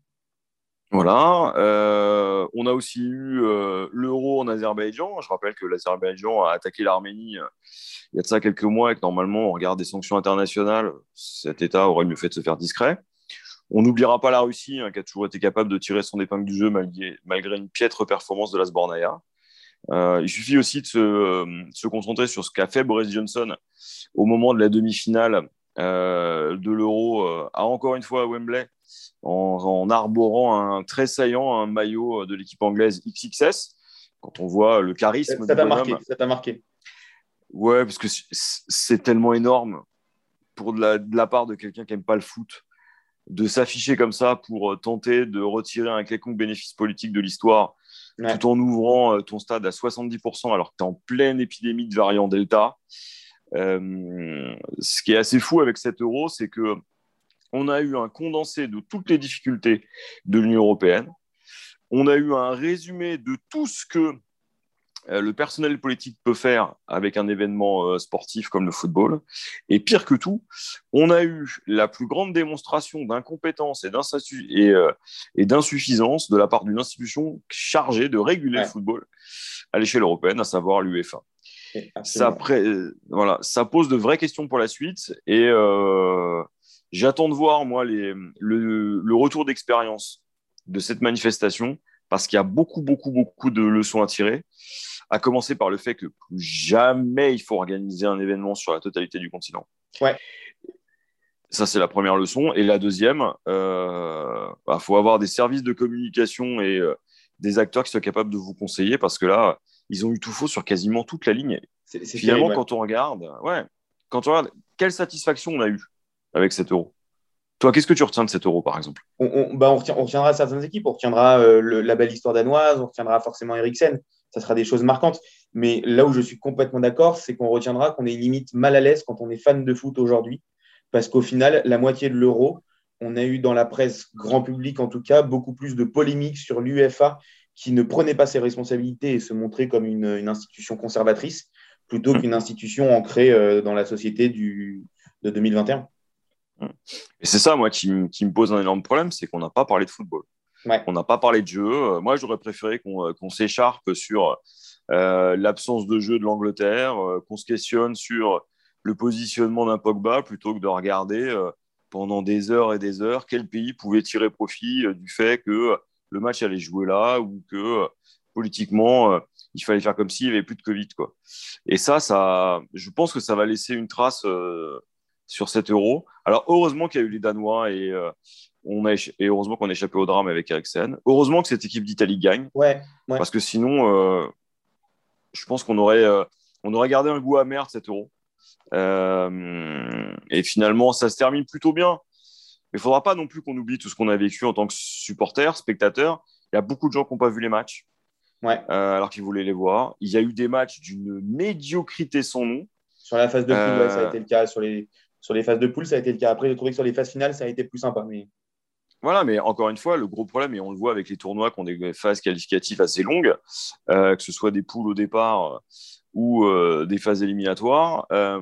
Voilà, euh, on a aussi eu euh, l'euro en Azerbaïdjan. Je rappelle que l'Azerbaïdjan a attaqué l'Arménie euh, il y a de ça quelques mois et que normalement, on regarde des sanctions internationales, cet État aurait mieux fait de se faire discret. On n'oubliera pas la Russie, hein, qui a toujours été capable de tirer son épingle du jeu malgré, malgré une piètre performance de la Sbornaïa. Euh, il suffit aussi de se, euh, se concentrer sur ce qu'a fait Boris Johnson au moment de la demi-finale euh, de l'euro, euh, à encore une fois à Wembley, En, en arborant un très saillant un maillot de l'équipe anglaise X X S. Quand on voit le charisme, ça t'a marqué, ça t'a marqué. Ouais, parce que c'est tellement énorme pour de la, de la part de quelqu'un qui n'aime pas le foot de s'afficher comme ça pour tenter de retirer un quelconque bénéfice politique de l'histoire, ouais. tout en ouvrant ton stade à soixante-dix pour cent alors que tu es en pleine épidémie de variant Delta. Euh, ce qui est assez fou avec cet euro, c'est que on a eu un condensé de toutes les difficultés de l'Union européenne. On a eu un résumé de tout ce que le personnel politique peut faire avec un événement sportif comme le football. Et pire que tout, on a eu la plus grande démonstration d'incompétence et, et, euh, et d'insuffisance de la part d'une institution chargée de réguler ouais. le football à l'échelle européenne, à savoir l'UEFA. Ça, pré... voilà, ça pose de vraies questions pour la suite et... Euh... J'attends de voir, moi, les, le, le retour d'expérience de cette manifestation parce qu'il y a beaucoup, beaucoup, beaucoup de leçons à tirer, à commencer par le fait que plus jamais il faut organiser un événement sur la totalité du continent. Ouais. Ça, c'est la première leçon. Et la deuxième, euh, bah, faut avoir des services de communication et euh, des acteurs qui soient capables de vous conseiller parce que là, ils ont eu tout faux sur quasiment toute la ligne. C'est, c'est Finalement, terrible, ouais. quand on regarde, ouais, quand on regarde, quelle satisfaction on a eue avec cet euro. Toi, qu'est-ce que tu retiens de cet euro, par exemple ? on, on, bah on, retient, on retiendra certaines équipes, on retiendra euh, le, la belle histoire danoise, on retiendra forcément Eriksen, ça sera des choses marquantes. Mais là où je suis complètement d'accord, c'est qu'on retiendra qu'on est limite mal à l'aise quand on est fan de foot aujourd'hui, parce qu'au final, la moitié de l'euro, on a eu dans la presse grand public, en tout cas, beaucoup plus de polémiques sur l'UEFA qui ne prenait pas ses responsabilités et se montrait comme une, une institution conservatrice plutôt mmh. qu'une institution ancrée euh, dans la société du, de deux mille vingt et un. Et c'est ça, moi, qui, qui me pose un énorme problème, c'est qu'on n'a pas parlé de football. Ouais. On n'a pas parlé de jeu. Moi, j'aurais préféré qu'on, qu'on s'écharpe sur euh, l'absence de jeu de l'Angleterre, euh, qu'on se questionne sur le positionnement d'un Pogba plutôt que de regarder euh, pendant des heures et des heures quel pays pouvait tirer profit euh, du fait que le match allait jouer là ou que euh, politiquement, euh, il fallait faire comme s'il n'y avait plus de Covid, quoi. Et ça, ça, je pense que ça va laisser une trace... Euh, sur cet euro. Alors, heureusement qu'il y a eu les Danois et, euh, on a écha- et heureusement qu'on a échappé au drame avec Eriksen. Heureusement que cette équipe d'Italie gagne. Ouais, ouais. Parce que sinon, euh, je pense qu'on aurait, euh, on aurait gardé un goût amer de cet euro. Euh, et finalement, ça se termine plutôt bien. Mais il ne faudra pas non plus qu'on oublie tout ce qu'on a vécu en tant que supporter, spectateur. Il y a beaucoup de gens qui n'ont pas vu les matchs, ouais. euh, alors qu'ils voulaient les voir. Il y a eu des matchs d'une médiocrité sans nom. Sur la phase de poule, euh... ouais, ça a été le cas. Sur les... Sur les phases de poule, ça a été le cas. Après, j'ai trouvé que sur les phases finales, ça a été plus sympa. Mais... Voilà, mais encore une fois, le gros problème, et on le voit avec les tournois qui ont des phases qualificatives assez longues, euh, que ce soit des poules au départ euh, ou euh, des phases éliminatoires, euh,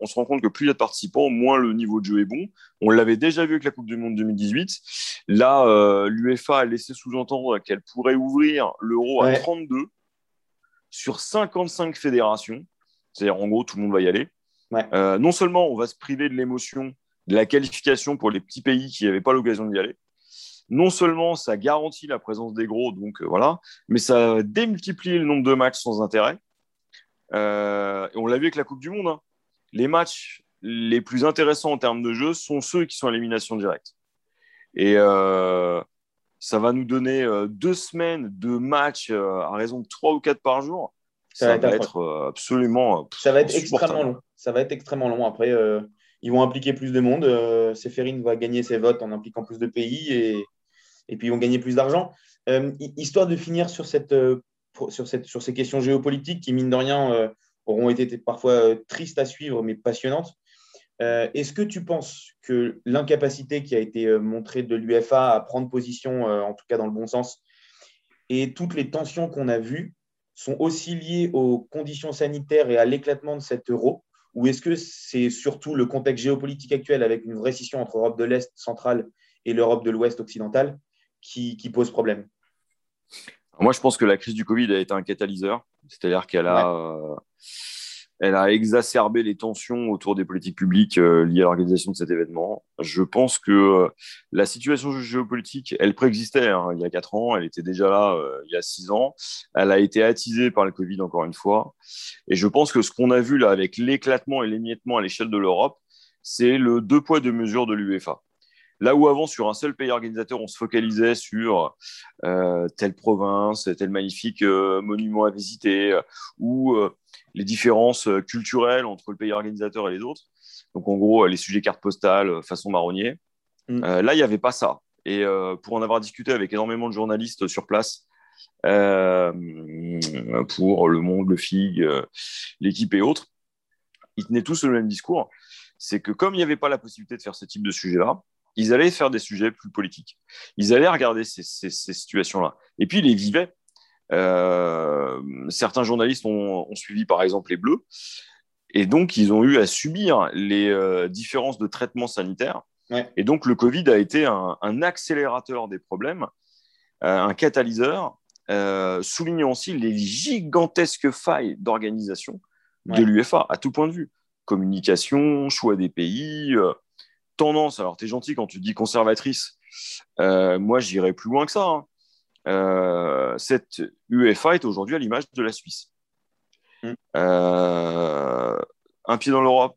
on se rend compte que plus il y a de participants, moins le niveau de jeu est bon. On l'avait déjà vu avec la Coupe du Monde deux mille dix-huit. Là, euh, l'UEFA a laissé sous-entendre qu'elle pourrait ouvrir l'euro ouais. à trente-deux sur cinquante-cinq fédérations. C'est-à-dire, en gros, tout le monde va y aller. Ouais. Euh, non seulement on va se priver de l'émotion, de la qualification pour les petits pays qui n'avaient pas l'occasion d'y aller, non seulement ça garantit la présence des gros, donc euh, voilà, mais ça démultiplie le nombre de matchs sans intérêt. Euh, et on l'a vu avec la Coupe du Monde, hein. Les matchs les plus intéressants en termes de jeu sont ceux qui sont à élimination directe. Et euh, ça va nous donner euh, deux semaines de matchs euh, à raison de trois ou quatre par jour. Ça, ça va être, être euh, absolument. Ça va être extrêmement long. Ça va être extrêmement long. Après, euh, ils vont impliquer plus de monde. Euh, Seferin va gagner ses votes en impliquant plus de pays et, et puis ils vont gagner plus d'argent. Euh, histoire de finir sur, cette, euh, sur, cette, sur ces questions géopolitiques qui, mine de rien, euh, auront été parfois tristes à suivre, mais passionnantes. Euh, est-ce que tu penses que l'incapacité qui a été montrée de l'UEFA à prendre position, euh, en tout cas dans le bon sens, et toutes les tensions qu'on a vues sont aussi liées aux conditions sanitaires et à l'éclatement de cet euro? Ou est-ce que c'est surtout le contexte géopolitique actuel, avec une vraie scission entre l'Europe de l'Est centrale et l'Europe de l'Ouest occidentale, qui, qui pose problème? Moi, je pense que la crise du Covid a été un catalyseur. C'est-à-dire qu'elle a, ouais. euh, elle a exacerbé les tensions autour des politiques publiques euh, liées à l'organisation de cet événement. Je pense que euh, la situation géopolitique, elle préexistait hein, il y a quatre ans, elle était déjà là euh, il y a six ans. Elle a été attisée par le Covid encore une fois. Et je pense que ce qu'on a vu là avec l'éclatement et l'émiettement à l'échelle de l'Europe, c'est le deux poids deux mesures de l'UEFA. Là où avant, sur un seul pays organisateur, on se focalisait sur euh, telle province, tel magnifique euh, monument à visiter, euh, ou euh, les différences euh, culturelles entre le pays organisateur et les autres. Donc, en gros, euh, les sujets cartes postales, euh, façon marronnier. Mm. Euh, là, il n'y avait pas ça. Et euh, pour en avoir discuté avec énormément de journalistes sur place, euh, pour Le Monde, Le Fig, euh, l'Équipe et autres, ils tenaient tous le même discours. C'est que comme il n'y avait pas la possibilité de faire ce type de sujet-là, ils allaient faire des sujets plus politiques. Ils allaient regarder ces, ces, ces situations-là. Et puis, ils les vivaient. Euh, certains journalistes ont, ont suivi, par exemple, les Bleus. Et donc, ils ont eu à subir les euh, différences de traitement sanitaire. Ouais. Et donc, le Covid a été un, un accélérateur des problèmes, euh, un catalyseur, euh, soulignant aussi les gigantesques failles d'organisation de ouais. l'UEFA, à tout point de vue. Communication, choix des pays... Euh, tendance, alors t'es gentil quand tu dis conservatrice, euh, moi j'irais plus loin que ça, hein. euh, cette UEFA est aujourd'hui à l'image de la Suisse, mm. euh, un pied dans l'Europe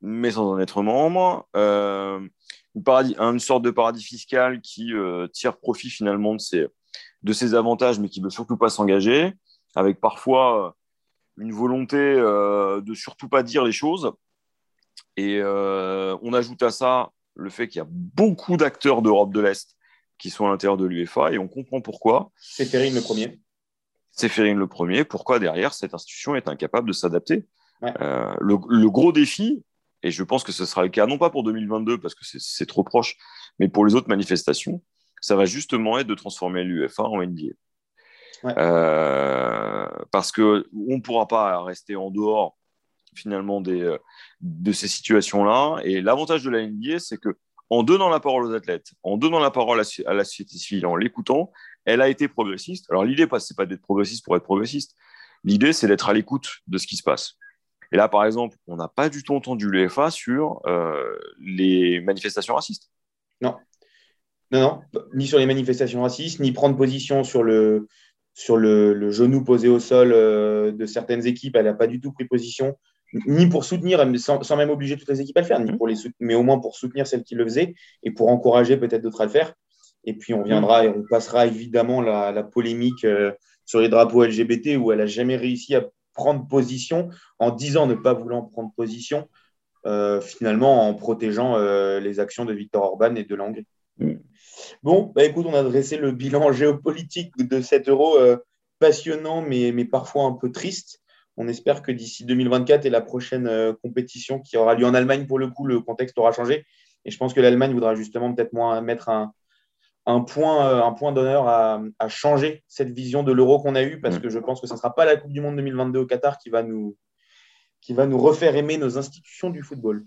mais sans en être membre, euh, une, paradis, une sorte de paradis fiscal qui euh, tire profit finalement de ses, de ses avantages mais qui ne veut surtout pas s'engager, avec parfois une volonté euh, de surtout pas dire les choses. Et euh, on ajoute à ça le fait qu'il y a beaucoup d'acteurs d'Europe de l'Est qui sont à l'intérieur de l'UEFA et on comprend pourquoi. C'est Séferine le premier. C'est Séferine le premier. Pourquoi derrière, cette institution est incapable de s'adapter. Ouais. Euh, le, le gros défi, et je pense que ce sera le cas, non pas pour deux mille vingt-deux parce que c'est, c'est trop proche, mais pour les autres manifestations, ça va justement être de transformer l'UEFA en N B A. Ouais. Euh, parce qu'on ne pourra pas rester en dehors finalement des, de ces situations-là. Et l'avantage de la N B A, c'est qu'en donnant la parole aux athlètes, en donnant la parole à, à la société civile, en l'écoutant, elle a été progressiste. Alors l'idée, ce n'est pas d'être progressiste pour être progressiste. L'idée, c'est d'être à l'écoute de ce qui se passe. Et là, par exemple, on n'a pas du tout entendu l'UEFA sur euh, les manifestations racistes. Non. Non, non. Ni sur les manifestations racistes, ni prendre position sur le, sur le, le genou posé au sol euh, de certaines équipes. Elle n'a pas du tout pris position. Ni pour soutenir, sans, sans même obliger toutes les équipes à le faire, ni pour les soutenir, mais au moins pour soutenir celles qui le faisaient et pour encourager peut-être d'autres à le faire. Et puis, on viendra et on passera évidemment la, la polémique euh, sur les drapeaux L G B T où elle n'a jamais réussi à prendre position en disant ne pas voulant prendre position, euh, finalement en protégeant euh, les actions de Viktor Orban et de la Hongrie. Mm. Bon, bah, écoute, on a dressé le bilan géopolitique de cet euro euh, passionnant, mais, mais parfois un peu triste. On espère que d'ici deux mille vingt-quatre et la prochaine euh, compétition qui aura lieu en Allemagne, pour le coup, le contexte aura changé. Et je pense que l'Allemagne voudra justement peut-être moins mettre un, un, point, euh, un point d'honneur à, à changer cette vision de l'euro qu'on a eue, parce que je pense que ce ne sera pas la Coupe du Monde deux mille vingt-deux au Qatar qui va nous, qui va nous refaire aimer nos institutions du football.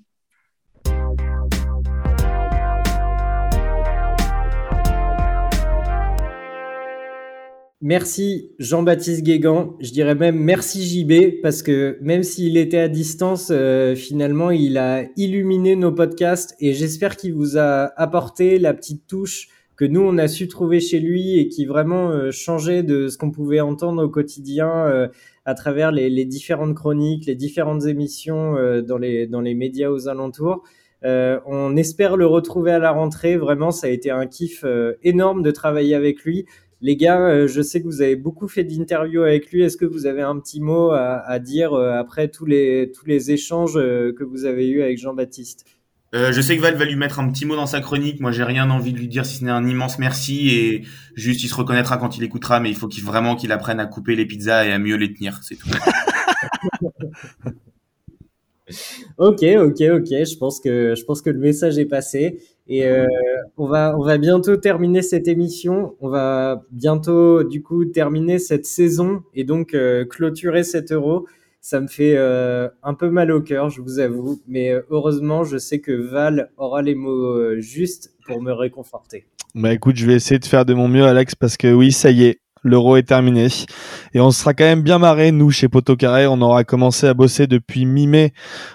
Merci Jean-Baptiste Guégan, je dirais même merci J B, parce que même s'il était à distance, euh, finalement il a illuminé nos podcasts et j'espère qu'il vous a apporté la petite touche que nous on a su trouver chez lui et qui vraiment euh, changeait de ce qu'on pouvait entendre au quotidien euh, à travers les, les différentes chroniques, les différentes émissions euh, dans les, dans les médias aux alentours. Euh, on espère le retrouver à la rentrée, vraiment ça a été un kiff euh, énorme de travailler avec lui. Les gars, je sais que vous avez beaucoup fait d'interviews avec lui. Est-ce que vous avez un petit mot à, à dire après tous les, tous les échanges que vous avez eus avec Jean-Baptiste ? euh, Je sais que Val va lui mettre un petit mot dans sa chronique. Moi, j'ai rien envie de lui dire si ce n'est un immense merci. Et juste, il se reconnaîtra quand il écoutera. Mais il faut qu'il, vraiment qu'il apprenne à couper les pizzas et à mieux les tenir. C'est tout. Ok, ok, ok. Je pense que je pense que le message est passé et euh, on va on va bientôt terminer cette émission. On va bientôt du coup terminer cette saison et donc euh, clôturer cet Euro. Ça me fait euh, un peu mal au cœur, je vous avoue, mais heureusement, je sais que Val aura les mots euh, justes pour me réconforter. Bah écoute, je vais essayer de faire de mon mieux, Alex, parce que oui, ça y est. L'Euro est terminé et on sera quand même bien marrés, nous, chez Poto Carré. On aura commencé à bosser depuis mi-mai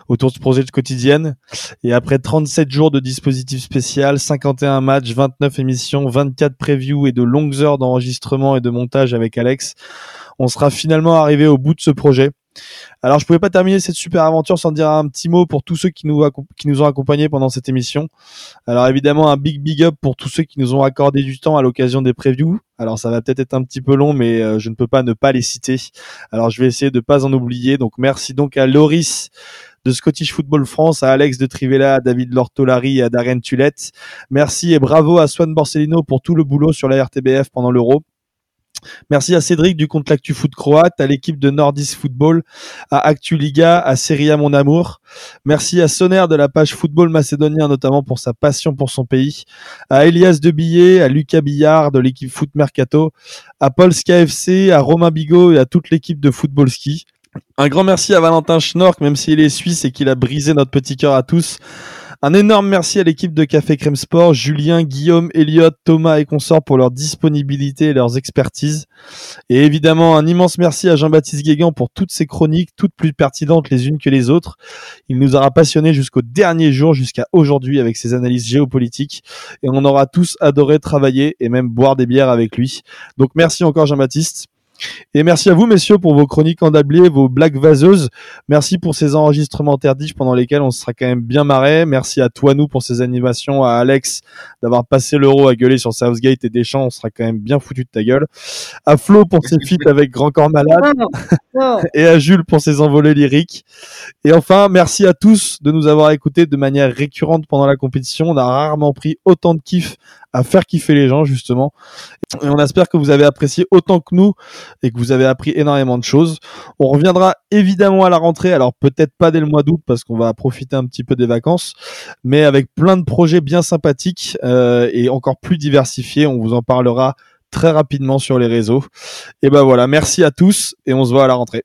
autour de ce projet de quotidienne et après trente-sept jours de dispositif spécial, cinquante et un matchs, vingt-neuf émissions, vingt-quatre previews et de longues heures d'enregistrement et de montage avec Alex, on sera finalement arrivé au bout de ce projet. Alors, je pouvais pas terminer cette super aventure sans dire un petit mot pour tous ceux qui nous, qui nous ont accompagnés pendant cette émission. Alors, évidemment, un big big up pour tous ceux qui nous ont accordé du temps à l'occasion des previews. Alors, ça va peut-être être un petit peu long, mais euh, je ne peux pas ne pas les citer. Alors, je vais essayer de pas en oublier. Donc, merci donc à Loris de Scottish Football France, à Alex de Trivella, à David Lortolari et à Darren Tulette. Merci et bravo à Swan Borsellino pour tout le boulot sur la R T B F pendant l'Euro. Merci à Cédric du compte L'Actu Foot Croate, à l'équipe de Nordis Football, à Actu Liga, à Serie A Mon Amour. Merci à Sonner de la page Football Macédonien, notamment pour sa passion pour son pays. À Elias Debillet, à Lucas Billard de l'équipe Foot Mercato, à Polska F C, à Romain Bigot et à toute l'équipe de Football Ski. Un grand merci à Valentin Schnork, même s'il est suisse et qu'il a brisé notre petit cœur à tous. Un énorme merci à l'équipe de Café Crème Sport, Julien, Guillaume, Elliot, Thomas et consorts pour leur disponibilité et leurs expertises. Et évidemment, un immense merci à Jean-Baptiste Guégan pour toutes ses chroniques, toutes plus pertinentes les unes que les autres. Il nous aura passionnés jusqu'au dernier jour, jusqu'à aujourd'hui, avec ses analyses géopolitiques. Et on aura tous adoré travailler et même boire des bières avec lui. Donc merci encore Jean-Baptiste. Et merci à vous, messieurs, pour vos chroniques endiablées, vos blagues vaseuses. Merci pour ces enregistrements tardifs pendant lesquels on sera quand même bien marrés. Merci à toi, nous, pour ces animations, à Alex d'avoir passé l'Euro à gueuler sur Southgate et Deschamps. On sera quand même bien foutu de ta gueule. À Flo pour ses feats avec Grand Corps Malade. Non, non. Et à Jules pour ses envolées lyriques. Et enfin, merci à tous de nous avoir écoutés de manière récurrente pendant la compétition. On a rarement pris autant de kiff à faire kiffer les gens, justement. Et on espère que vous avez apprécié autant que nous et que vous avez appris énormément de choses. On reviendra évidemment à la rentrée, alors peut-être pas dès le mois d'août parce qu'on va profiter un petit peu des vacances, mais avec plein de projets bien sympathiques euh, et encore plus diversifiés. On vous en parlera très rapidement sur les réseaux. Et ben voilà, merci à tous et on se voit à la rentrée.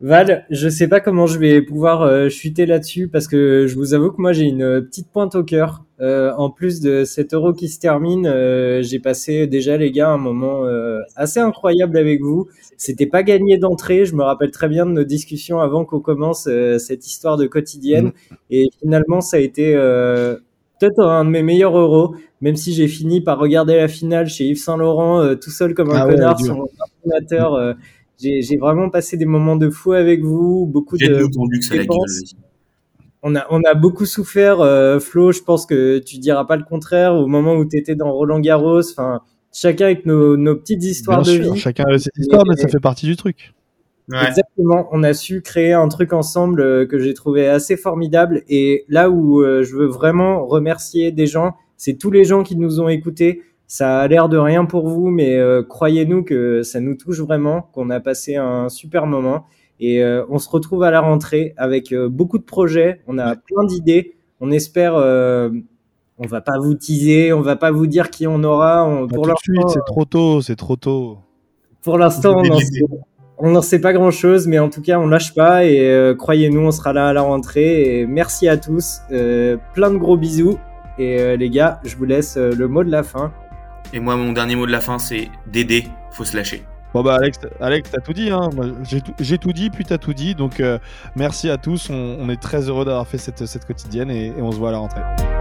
Val, je sais pas comment je vais pouvoir euh, chuter là-dessus parce que je vous avoue que moi j'ai une petite pointe au cœur. Euh, en plus de cet Euro qui se termine, euh, j'ai passé déjà les gars un moment euh, assez incroyable avec vous. C'était pas gagné d'entrée. Je me rappelle très bien de nos discussions avant qu'on commence euh, cette histoire de quotidienne. Et finalement, ça a été euh, peut-être un de mes meilleurs Euros, même si j'ai fini par regarder la finale chez Yves Saint-Laurent euh, tout seul comme un ah ouais, connard sur mon ordinateur. Euh, J'ai, j'ai vraiment passé des moments de fou avec vous, beaucoup j'ai de dépenses. On a, on a beaucoup souffert, euh, Flo, je pense que tu diras pas le contraire, au moment où tu étais dans Roland-Garros, enfin, chacun avec nos, nos petites histoires Bien de sûr, vie. Chacun avec ses histoires, mais ça fait partie du truc. Ouais. Exactement, on a su créer un truc ensemble euh, que j'ai trouvé assez formidable et là où euh, je veux vraiment remercier des gens, c'est tous les gens qui nous ont écoutés. Ça a l'air de rien pour vous, mais euh, croyez-nous que ça nous touche vraiment, qu'on a passé un super moment. Et euh, on se retrouve à la rentrée avec euh, beaucoup de projets. On a plein d'idées. On espère... Euh, on va pas vous teaser, on va pas vous dire qui on aura. On, pour tout de suite, c'est trop tôt, c'est trop tôt. Pour l'instant, on n'en sait, on n'en sait pas grand-chose, mais en tout cas, on lâche pas. Et euh, croyez-nous, on sera là à la rentrée. Et merci à tous. Euh, plein de gros bisous. Et euh, les gars, je vous laisse euh, le mot de la fin. Et moi, mon dernier mot de la fin, c'est Dédé, faut se lâcher. Bon bah Alex, Alex t'as tout dit, hein. Moi, j'ai, tout, j'ai tout dit, puis t'as tout dit. Donc euh, merci à tous, on, on est très heureux d'avoir fait cette, cette quotidienne et, et on se voit à la rentrée.